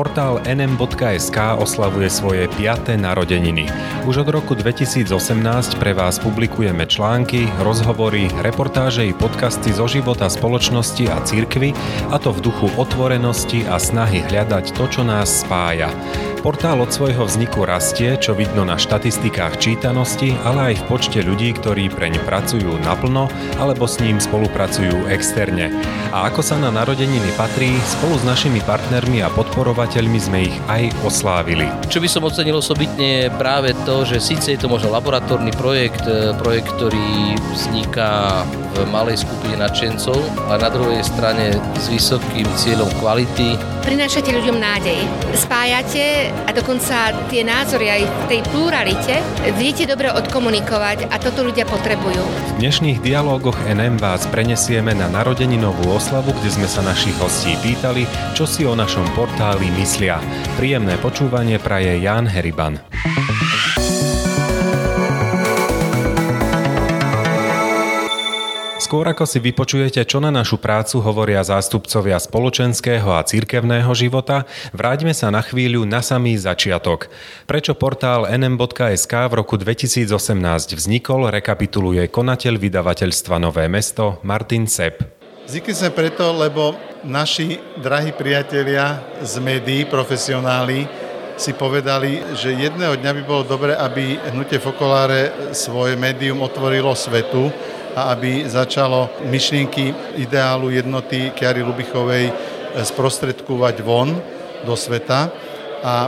Portál nm.sk oslavuje svoje 5. narodeniny. Už od roku 2018 pre vás publikujeme články, rozhovory, reportáže i podcasty zo života spoločnosti a cirkvi, a to v duchu otvorenosti a snahy hľadať to, čo nás spája. Portál od svojho vzniku rastie, čo vidno na štatistikách čítanosti, ale aj v počte ľudí, ktorí preň pracujú naplno alebo s ním spolupracujú externe. A ako sa na narodeniny patrí, spolu s našimi partnermi a podporovateľmi sme ich aj oslávili. Čo by som ocenil osobitne, práve to, že síce je to možno laboratórny projekt, ktorý vzniká v malej skupine nadšencov, ale na druhej strane s vysokým cieľom kvality. Prinášate ľuďom nádej, spájate a dokonca tie názory aj v tej pluralite viete dobre odkomunikovať a toto ľudia potrebujú. V dnešných dialógoch NM vás prenesieme na narodeninovú oslavu, kde sme sa našich hostí pýtali, čo si o našom portáli myslia. Príjemné počúvanie praje Ján Heriban. Skôr ako si vypočujete, čo na našu prácu hovoria zástupcovia spoločenského a cirkevného života, vráťme sa na chvíľu na samý začiatok. Prečo portál nm.sk v roku 2018 vznikol, rekapituluje konateľ vydavateľstva Nové mesto Martin Cep. Vznikli sme preto, lebo naši drahí priatelia z médií, profesionáli, si povedali, že jedného dňa by bolo dobre, aby hnutie Fokoláre svoje médium otvorilo svetu, a aby začalo myšlienky ideálu jednoty Chiary Lubichovej sprostredkovať von do sveta. A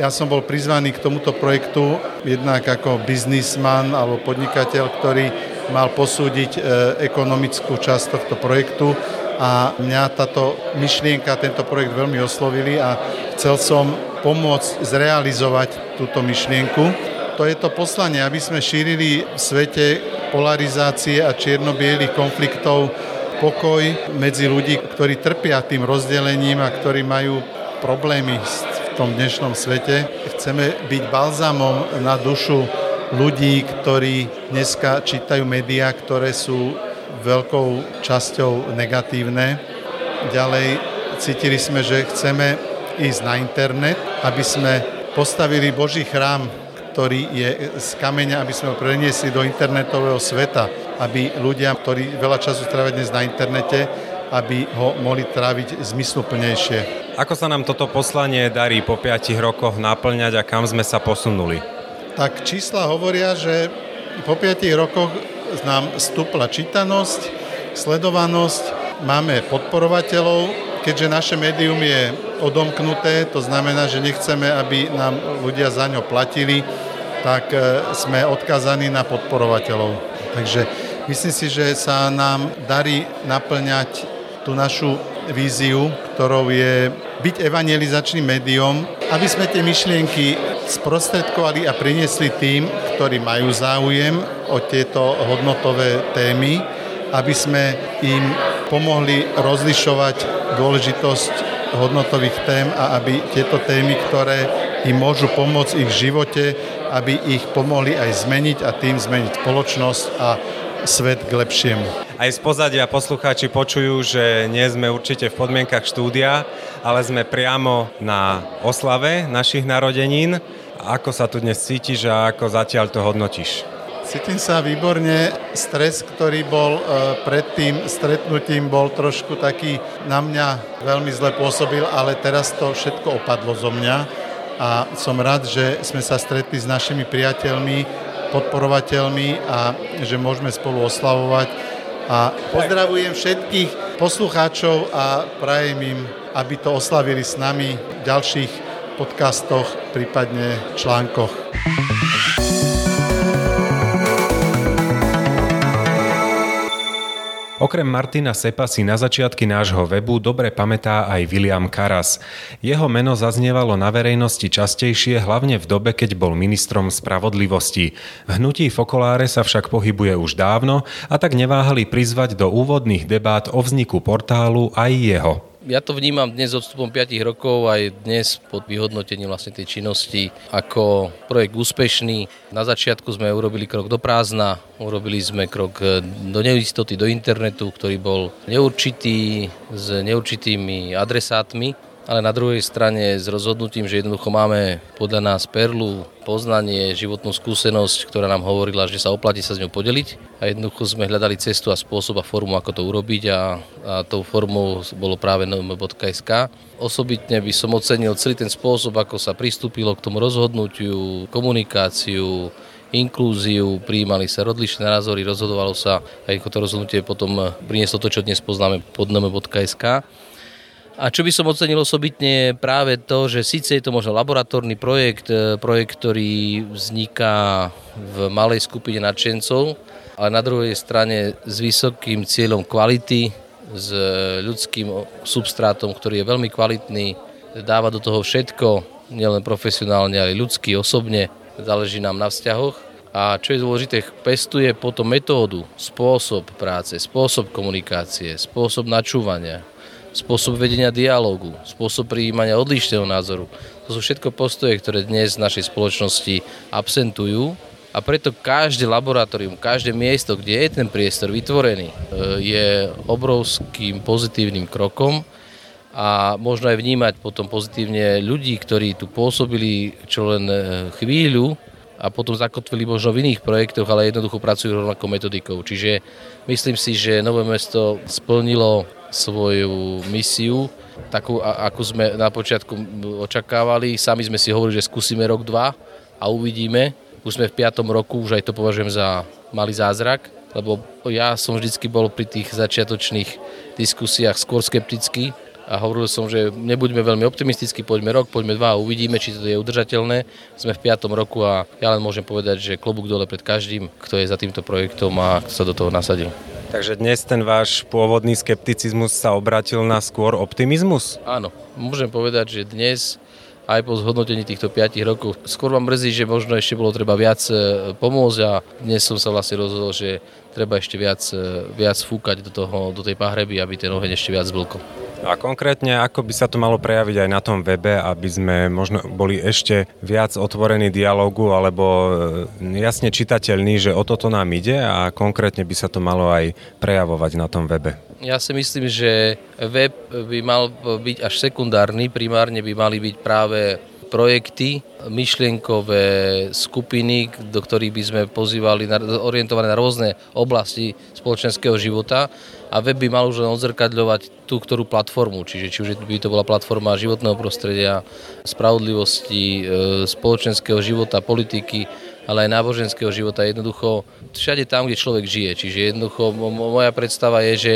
ja som bol prizvaný k tomuto projektu jednak ako biznisman alebo podnikateľ, ktorý mal posúdiť ekonomickú časť tohto projektu, a mňa táto myšlienka, tento projekt veľmi oslovili a chcel som pomôcť zrealizovať túto myšlienku. To je to poslanie, aby sme šírili v svete polarizácie a čierno-bielých konfliktov pokoj medzi ľudí, ktorí trpia tým rozdelením a ktorí majú problémy v tom dnešnom svete. Chceme byť balzamom na dušu ľudí, ktorí dneska čítajú médiá, ktoré sú veľkou časťou negatívne. Ďalej cítili sme, že chceme ísť na internet, aby sme postavili Boží chrám, ktorý je z kameňa, aby sme ho preniesli do internetového sveta, aby ľudia, ktorí veľa času trávia dnes na internete, aby ho mohli tráviť zmysluplnejšie. Ako sa nám toto poslanie darí po 5 rokoch naplňať a kam sme sa posunuli? Tak čísla hovoria, že po 5 rokoch nám stúpla čítanosť, sledovanosť, máme podporovateľov. Keďže naše médium je odomknuté, to znamená, že nechceme, aby nám ľudia za ňo platili, tak sme odkázaní na podporovateľov. Takže myslím si, že sa nám darí naplňať tú našu víziu, ktorou je byť evangelizačným médium, aby sme tie myšlienky sprostredkovali a priniesli tým, ktorí majú záujem o tieto hodnotové témy, aby sme im pomohli rozlišovať dôležitosť hodnotových tém a aby tieto témy, ktoré im môžu pomôcť v ich živote, aby ich pomohli aj zmeniť a tým zmeniť spoločnosť a svet k lepšiemu. Aj z pozadia poslucháči počujú, že nie sme určite v podmienkach štúdia, ale sme priamo na oslave našich narodenín. Ako sa tu dnes cítiš a ako zatiaľ to hodnotíš? Cítim sa výborne. Stres, ktorý bol pred tým stretnutím, bol trošku taký na mňa veľmi zle pôsobil, ale teraz to všetko opadlo zo mňa a som rád, že sme sa stretli s našimi priateľmi, podporovateľmi a že môžeme spolu oslavovať. A pozdravujem všetkých poslucháčov a prajem im, aby to oslavili s nami v ďalších podcastoch, prípadne článkoch. Okrem Martina Cepa si na začiatky nášho webu dobre pamätá aj William Karas. Jeho meno zaznievalo na verejnosti častejšie, hlavne v dobe, keď bol ministrom spravodlivosti. Hnutí Fokoláre sa však pohybuje už dávno a tak neváhali prizvať do úvodných debát o vzniku portálu aj jeho. Ja to vnímam dnes s odstupom 5 rokov aj dnes pod vyhodnotením vlastne tej činnosti ako projekt úspešný. Na začiatku sme urobili krok do prázdna, urobili sme krok do neistoty, do internetu, ktorý bol neurčitý, s neurčitými adresátmi. ale na druhej strane s rozhodnutím, že jednoducho máme podľa nás perlu, poznanie, životnú skúsenosť, ktorá nám hovorila, že sa oplatí sa s ňou podeliť a jednoducho sme hľadali cestu a spôsob a formu, ako to urobiť a tou formou bolo práve nm.sk. Osobitne by som ocenil celý ten spôsob, ako sa pristúpilo k tomu rozhodnutiu, komunikáciu, inklúziu, prijímali sa odlišné názory, rozhodovalo sa a to rozhodnutie potom prinieslo to, čo dnes poznáme pod nm.sk. A čo by som ocenil osobitne práve to, že síce je to možno laboratórny projekt, ktorý vzniká v malej skupine nadšencov, ale na druhej strane s vysokým cieľom kvality, s ľudským substrátom, ktorý je veľmi kvalitný, dáva do toho všetko, nielen profesionálne, ale ľudsky, osobne. Záleží nám na vzťahoch a čo je dôležité, pestuje potom metódu, spôsob práce, spôsob komunikácie, spôsob načúvania, spôsob vedenia dialógu, spôsob prijímania odlišného názoru. To sú všetko postoje, ktoré dnes v našej spoločnosti absentujú a preto každé laboratórium, každé miesto, kde je ten priestor vytvorený, je obrovským pozitívnym krokom a možno aj vnímať potom pozitívne ľudí, ktorí tu pôsobili čo len chvíľu a potom zakotvili možno v iných projektoch, ale jednoducho pracujú rovnakou metodikou. Čiže myslím si, že Nové mesto splnilo svoju misiu, takú, ako sme na počiatku očakávali. Sami sme si hovorili, že skúsime rok, dva a uvidíme. Už sme v 5. roku, už aj to považujem za malý zázrak, lebo ja som vždycky bol pri tých začiatočných diskusiách skôr skeptický, a hovoril som, že nebuďme veľmi optimistickí, poďme rok, poďme dva a uvidíme, či to je udržateľné. Sme v 5. roku a ja len môžem povedať, že klobúk dole pred každým, kto je za týmto projektom a kto sa do toho nasadil. Takže dnes ten váš pôvodný skepticizmus sa obratil na skôr optimizmus? Áno, môžem povedať, že dnes aj po zhodnotení týchto 5 rokov skôr vám mrzí, že možno ešte bolo treba viac pomôcť a dnes som sa vlastne rozhodol, že treba ešte viac fúkať do tej pahreby, aby ten oheň ešte viac zblkol. A konkrétne, ako by sa to malo prejaviť aj na tom webe, aby sme možno boli ešte viac otvorení dialogu alebo jasne čitateľní, že o toto nám ide a konkrétne by sa to malo aj prejavovať na tom webe? Ja si myslím, že web by mal byť až sekundárny, primárne by mali byť práve projekty, myšlienkové skupiny, do ktorých by sme pozývali, orientované na rôzne oblasti spoločenského života a web by mal už len odzrkadľovať tú ktorú platformu, čiže či už by to bola platforma životného prostredia, spravodlivosti, spoločenského života, politiky, ale aj náboženského života, jednoducho všade tam, kde človek žije, čiže jednoducho moja predstava je, že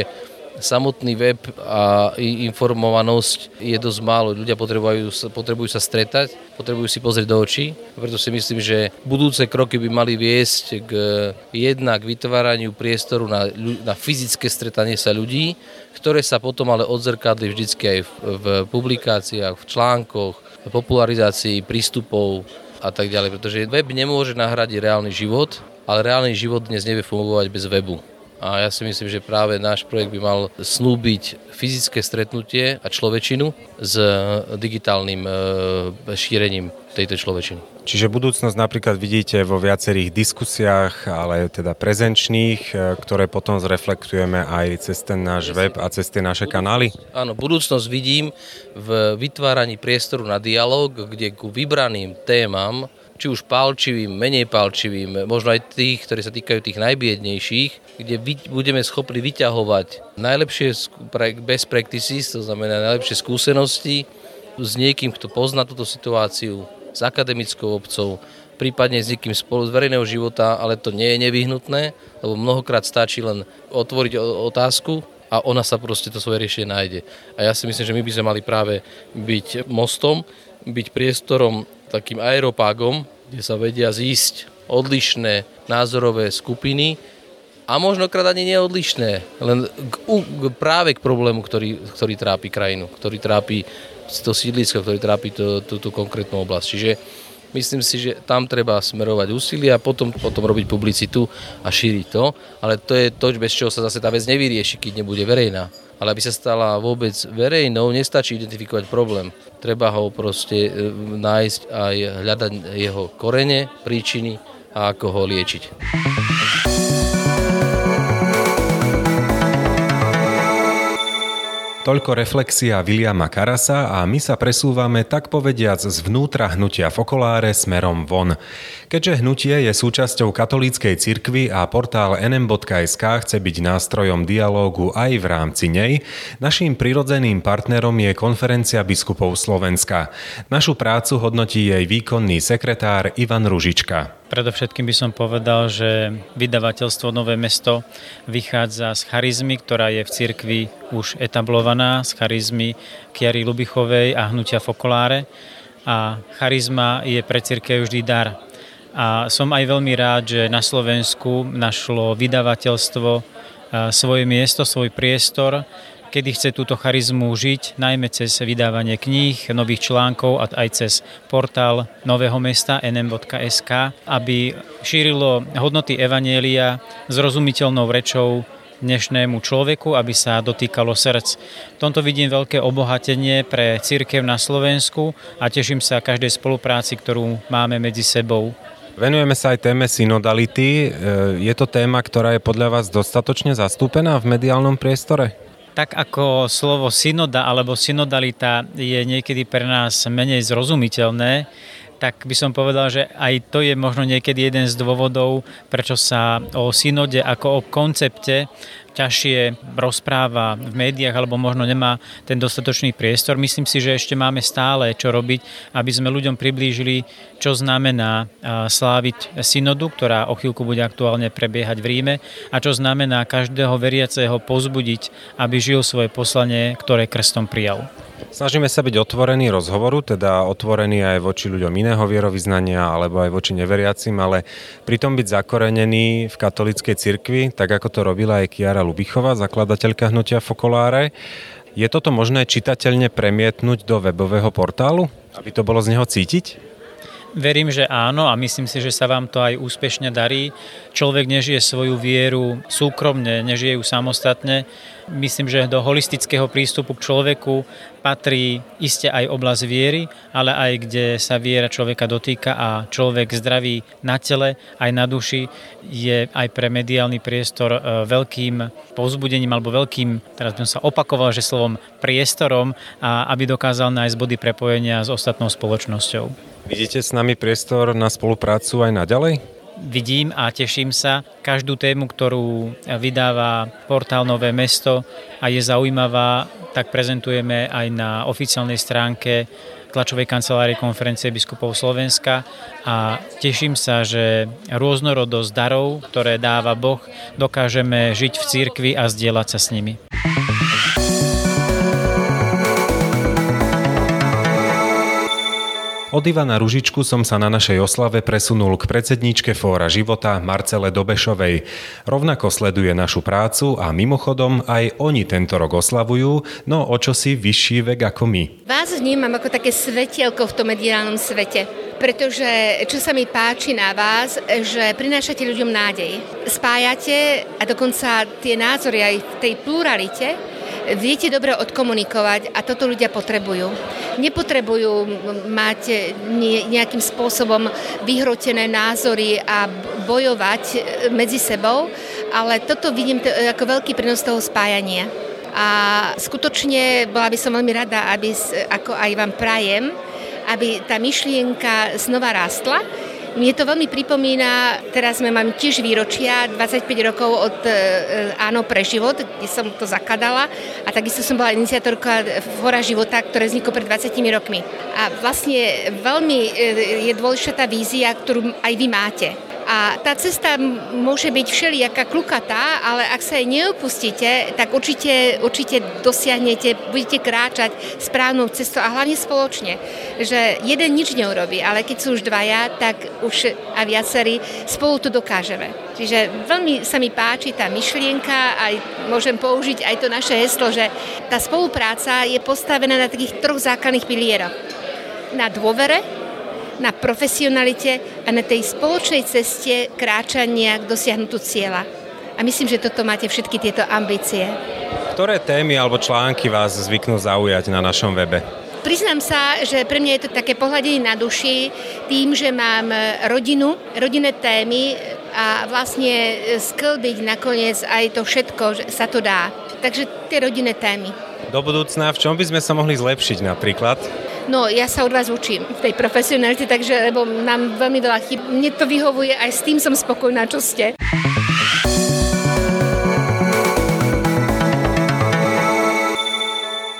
samotný web a informovanosť je dosť málo. Ľudia potrebujú sa stretať, potrebujú si pozrieť do očí. Preto si myslím, že budúce kroky by mali viesť k vytváraniu priestoru na fyzické stretanie sa ľudí, ktoré sa potom ale odzrkadli vždycky aj v publikáciách, v článkoch, v popularizácii prístupov a tak ďalej. Pretože web nemôže nahradiť reálny život, ale reálny život dnes nevie fungovať bez webu. A ja si myslím, že práve náš projekt by mal slúbiť fyzické stretnutie a človečinu s digitálnym šírením tejto človečiny. Čiže budúcnosť napríklad vidíte vo viacerých diskusiách, ale teda prezenčných, ktoré potom zreflektujeme aj cez ten náš web a cez tie naše kanály? Áno, budúcnosť vidím v vytváraní priestoru na dialog, kde ku vybraným témam, či už palčivým, menej palčivým, možno aj tých, ktorí sa týkajú tých najbiednejších, kde budeme schopní vyťahovať najlepšie best practices, to znamená najlepšie skúsenosti s niekým, kto pozná túto situáciu, s akademickou obcou, prípadne s niekým spolu z verejného života, ale to nie je nevyhnutné, lebo mnohokrát stačí len otvoriť otázku a ona sa proste to svoje riešenie nájde. A ja si myslím, že my by sme mali práve byť mostom, byť priestorom, takým aeropágom, kde sa vedia zísť odlišné názorové skupiny a možnokrát ani neodlišné, len práve k problému, ktorý trápi krajinu, ktorý trápi to sídlisko, ktorý trápi tú konkrétnu oblasť. Čiže myslím si, že tam treba smerovať úsilie a potom robiť publicitu a šíriť to, ale to je to, bez čoho sa zase tá vec nevyrieši, keď nebude verejná. Ale aby sa stala vôbec verejnou, nestačí identifikovať problém. Treba ho proste nájsť aj hľadať jeho korene, príčiny a ako ho liečiť. Toľko reflexia Williama Karasa a my sa presúvame tak povediac zvnútra hnutia Fokoláre smerom von. Keďže hnutie je súčasťou katolíckej cirkvi a portál nm.sk chce byť nástrojom dialógu aj v rámci nej, naším prirodzeným partnerom je Konferencia biskupov Slovenska. Našu prácu hodnotí jej výkonný sekretár Ivan Ružička. Predovšetkým by som povedal, že vydavateľstvo Nové mesto vychádza z charizmy, ktorá je v cirkvi už etablovaná, z charizmy Chiary Lubichovej a hnutia Fokoláre. A charizma je pre cirkev vždy dar. A som aj veľmi rád, že na Slovensku našlo vydavateľstvo svoje miesto, svoj priestor, kedy chce túto charizmu žiť, najmä cez vydávanie kníh, nových článkov a aj cez portál Nového mesta nm.sk, aby šírilo hodnoty evanjelia zrozumiteľnou rečou dnešnému človeku, aby sa dotýkalo srdc. V tomto vidím veľké obohatenie pre cirkev na Slovensku a teším sa každej spolupráci, ktorú máme medzi sebou. Venujeme sa aj téme synodality. Je to téma, ktorá je podľa vás dostatočne zastúpená v mediálnom priestore? Tak ako slovo synoda alebo synodalita je niekedy pre nás menej zrozumiteľné, tak by som povedal, že aj to je možno niekedy jeden z dôvodov, prečo sa o synode ako o koncepte ťažšie rozpráva v médiách alebo možno nemá ten dostatočný priestor. Myslím si, že ešte máme stále čo robiť, aby sme ľuďom priblížili, čo znamená sláviť synodu, ktorá o chvíľku bude aktuálne prebiehať v Ríme a čo znamená každého veriaceho povzbudiť, aby žil svoje poslanie, ktoré krstom prijal. Snažíme sa byť otvorení rozhovoru, teda otvorení aj voči ľuďom iného vierovyznania alebo aj voči neveriacim, ale pritom byť zakorenený v katolíckej cirkvi, tak ako to robila aj Chiara Lubichová, zakladateľka hnutia Fokoláre. Je toto možné čitateľne premietnúť do webového portálu, aby to bolo z neho cítiť? Verím, že áno a myslím si, že sa vám to aj úspešne darí. Človek nežije svoju vieru súkromne, nežije ju samostatne. Myslím, že do holistického prístupu k človeku patrí iste aj oblasť viery, ale aj kde sa viera človeka dotýka a človek zdravý na tele, aj na duši je aj pre mediálny priestor veľkým povzbudením alebo veľkým, teraz by som sa opakoval, že slovom priestorom, a aby dokázal nájsť body prepojenia s ostatnou spoločnosťou. Vidíte s nami priestor na spoluprácu aj naďalej? Vidím a teším sa. Každú tému, ktorú vydáva portál Nové mesto a je zaujímavá, tak prezentujeme aj na oficiálnej stránke tlačovej kancelárie Konferencie biskupov Slovenska a teším sa, že rôznorodosť darov, ktoré dáva Boh, dokážeme žiť v cirkvi a zdieľať sa s nimi. Od Ivana Ružičku som sa na našej oslave presunul k predsedníčke Fóra života Marcele Dobešovej. Rovnako sleduje našu prácu a mimochodom aj oni tento rok oslavujú, no o čosi vyšší vek ako my. Vás vnímam ako také svetielko v tom mediálnom svete, pretože čo sa mi páči na vás, že prinášate ľuďom nádej. Spájate a dokonca tie názory aj v tej pluralite viete dobre odkomunikovať a toto ľudia potrebujú. Nepotrebujú mať nejakým spôsobom vyhrotené názory a bojovať medzi sebou, ale toto vidím ako veľký prínos toho spájania. A skutočne bola by som veľmi rada, ako aj vám prajem, aby tá myšlienka znova rástla. Mne to veľmi pripomína, teraz mám tiež výročia, 25 rokov od Áno pre život, kde som to zakladala a takisto som bola iniciatorka Fóra života, ktoré vzniklo pred 20 rokmi. A vlastne veľmi je dôležitá tá vízia, ktorú aj vy máte. A tá cesta môže byť všelijaká klukatá, ale ak sa jej neopustíte, tak určite dosiahnete, budete kráčať správnou cestou a hlavne spoločne. Že jeden nič neurobí, ale keď sú už dvaja, tak už a viacerí spolu to dokážeme. Čiže veľmi sa mi páči tá myšlienka a môžem použiť aj to naše heslo, že tá spolupráca je postavená na takých troch základných pilieroch. Na dôvere, na profesionalite a na tej spoločnej ceste kráčania k dosiahnutiu cieľa. A myslím, že toto máte všetky tieto ambície. Ktoré témy alebo články vás zvyknú zaujať na našom webe? Priznám sa, že pre mňa je to také pohľadenie na duši tým, že mám rodinu, rodinné témy a vlastne sklbiť nakoniec aj to všetko, že sa to dá. Takže tie rodinné témy. Do budúcna, v čom by sme sa mohli zlepšiť napríklad? No, ja sa od vás učím v tej profesionalite, takže lebo mám veľmi veľa chýb. Mne to vyhovuje, aj s tým som spokojná, čo ste.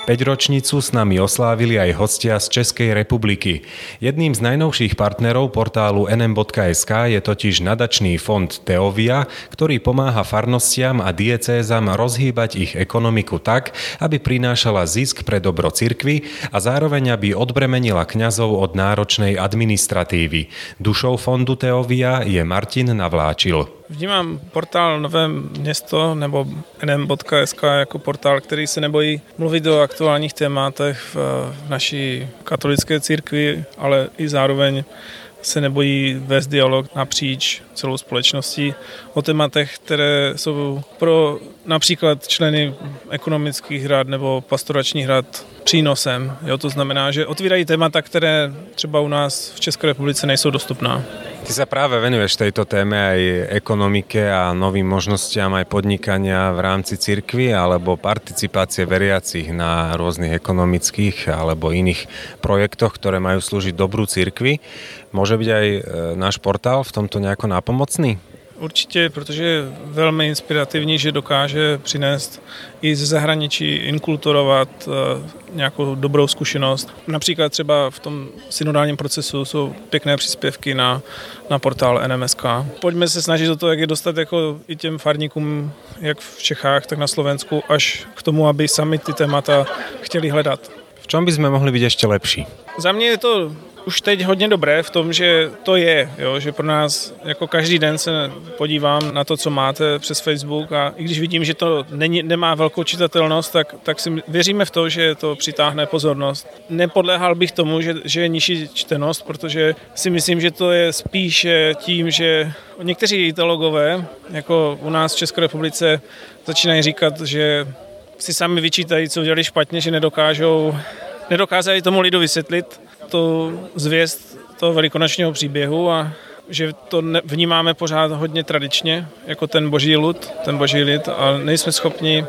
Päťročnicu s nami oslávili aj hostia z Českej republiky. Jedným z najnovších partnerov portálu nm.sk je totiž nadačný fond Teovia, ktorý pomáha farnostiam a diecézam rozhýbať ich ekonomiku tak, aby prinášala zisk pre dobro cirkvi a zároveň aby odbremenila kňazov od náročnej administratívy. Dušou fondu Teovia je Martin Navláčil. Vnímám portál Nové město nebo nm.sk jako portál, který se nebojí mluvit o aktuálních tématech v naší katolické církvi, ale i zároveň se nebojí vést dialog napříč celou společností o tématech, které jsou pro například členy ekonomických rad nebo pastoračních rad přínosem. Jo, to znamená, že otvírají témata, které třeba u nás v České republice nejsou dostupná. Ty sa práve venuješ tejto téme aj ekonomike a novým možnostiam aj podnikania v rámci cirkvi alebo participácie veriacich na rôznych ekonomických alebo iných projektoch, ktoré majú slúžiť dobru cirkvi. Môže byť aj náš portál v tomto nejako nápomocný? Určitě, protože je velmi inspirativní, že dokáže přinést i ze zahraničí inkulturovat nějakou dobrou zkušenost. Například třeba v tom synodálním procesu jsou pěkné příspěvky na portál nm.sk. Pojďme se snažit o to, jak je dostat jako i těm farníkům, jak v Čechách, tak na Slovensku, až k tomu, aby sami ty témata chtěli hledat. V čem by jsme mohli být ještě lepší? Za mě je to už teď hodně dobré v tom, že to je, jo, že pro nás jako každý den se podívám na to, co máte přes Facebook a i když vidím, že to nemá velkou čitatelnost, tak si věříme v to, že to přitáhne pozornost. Nepodléhal bych tomu, že je nižší čtenost, protože si myslím, že to je spíše tím, že někteří teologové, jako u nás v České republice, začínají říkat, že si sami vyčítají, co udělali špatně, že nedokázali tomu lidu vysvětlit tu zvěst toho velikonočního příběhu a že to vnímáme pořád hodně tradičně, jako ten boží lid a nejsme schopni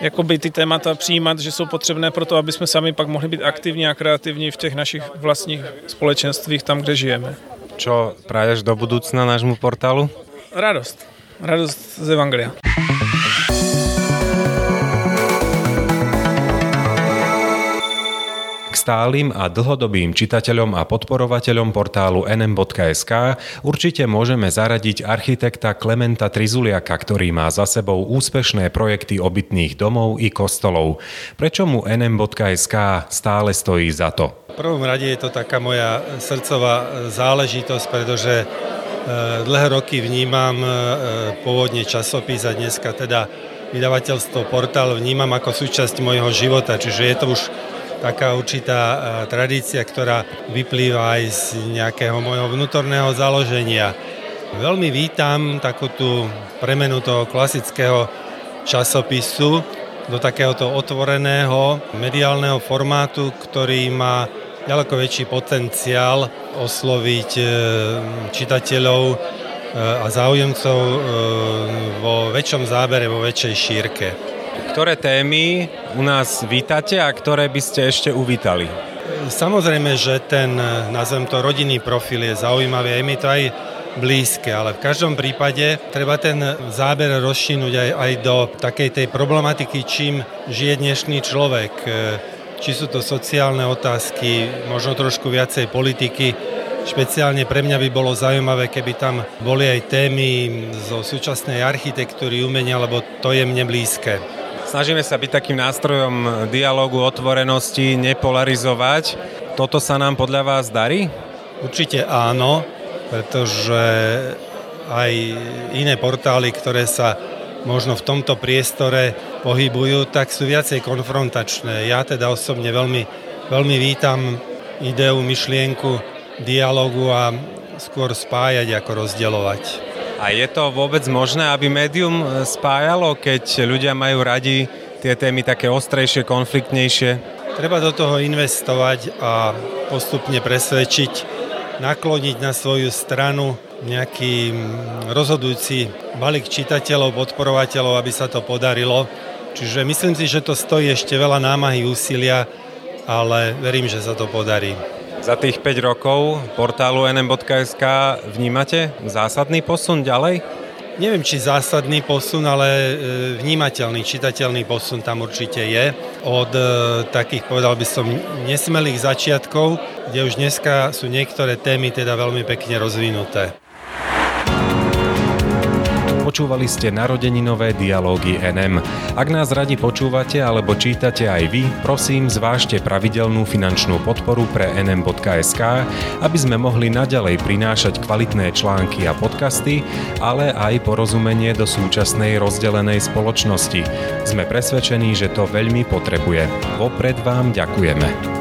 jakoby ty témata přijímat, že jsou potřebné pro to, aby jsme sami pak mohli být aktivní a kreativní v těch našich vlastních společenstvích tam, kde žijeme. Čo praješ do budoucna nášmu portálu? Radost z Evangelia. Stálym a dlhodobým čitateľom a podporovateľom portálu nm.sk určite môžeme zaradiť architekta Klementa Trizuliaka, ktorý má za sebou úspešné projekty obytných domov i kostolov. Prečo mu nm.sk stále stojí za to? V prvom rade je to taká moja srdcová záležitosť, pretože dlhé roky vnímam pôvodne časopis a dneska teda vydavateľstvo portál vnímam ako súčasť mojho života, čiže je to už taká určitá tradícia, ktorá vyplýva aj z nejakého mojho vnútorného založenia. Veľmi vítam takú tú premenu toho klasického časopisu do takéhoto otvoreného mediálneho formátu, ktorý má ďaleko väčší potenciál osloviť čitateľov a záujemcov vo väčšom zábere, vo väčšej šírke. Ktoré témy u nás vítate a ktoré by ste ešte uvítali? Samozrejme, že ten, nazvem to, rodinný profil je zaujímavý, aj mi to aj blízke, ale v každom prípade treba ten záber rozšinúť aj do takej tej problematiky, čím žije dnešný človek. Či sú to sociálne otázky, možno trošku viacej politiky. Špeciálne pre mňa by bolo zaujímavé, keby tam boli aj témy zo súčasnej architektúry, umenia, lebo to je mne blízke. Snažíme sa byť takým nástrojom dialógu, otvorenosti, nepolarizovať. Toto sa nám podľa vás darí? Určite áno, pretože aj iné portály, ktoré sa možno v tomto priestore pohybujú, tak sú viacej konfrontačné. Ja teda osobne veľmi vítam ideu, myšlienku dialógu a skôr spájať ako rozdielovať. A je to vôbec možné, aby médium spájalo, keď ľudia majú radi tie témy také ostrejšie, konfliktnejšie? Treba do toho investovať a postupne presvedčiť, nakloniť na svoju stranu nejaký rozhodujúci balík čitateľov, podporovateľov, aby sa to podarilo. Čiže myslím si, že to stojí ešte veľa námahy, úsilia, ale verím, že sa to podarí. Za tých 5 rokov portálu nm.sk vnímate zásadný posun ďalej? Neviem, či zásadný posun, ale vnímateľný, čitateľný posun tam určite je. Od takých, povedal by som, nesmelých začiatkov, kde už dneska sú niektoré témy teda veľmi pekne rozvinuté. Počúvali ste narodeninové dialógy NM. Ak nás radi počúvate alebo čítate aj vy, prosím zvážte pravidelnú finančnú podporu pre nm.sk, aby sme mohli naďalej prinášať kvalitné články a podcasty, ale aj porozumenie do súčasnej rozdelenej spoločnosti. Sme presvedčení, že to veľmi potrebuje. Vopred vám ďakujeme.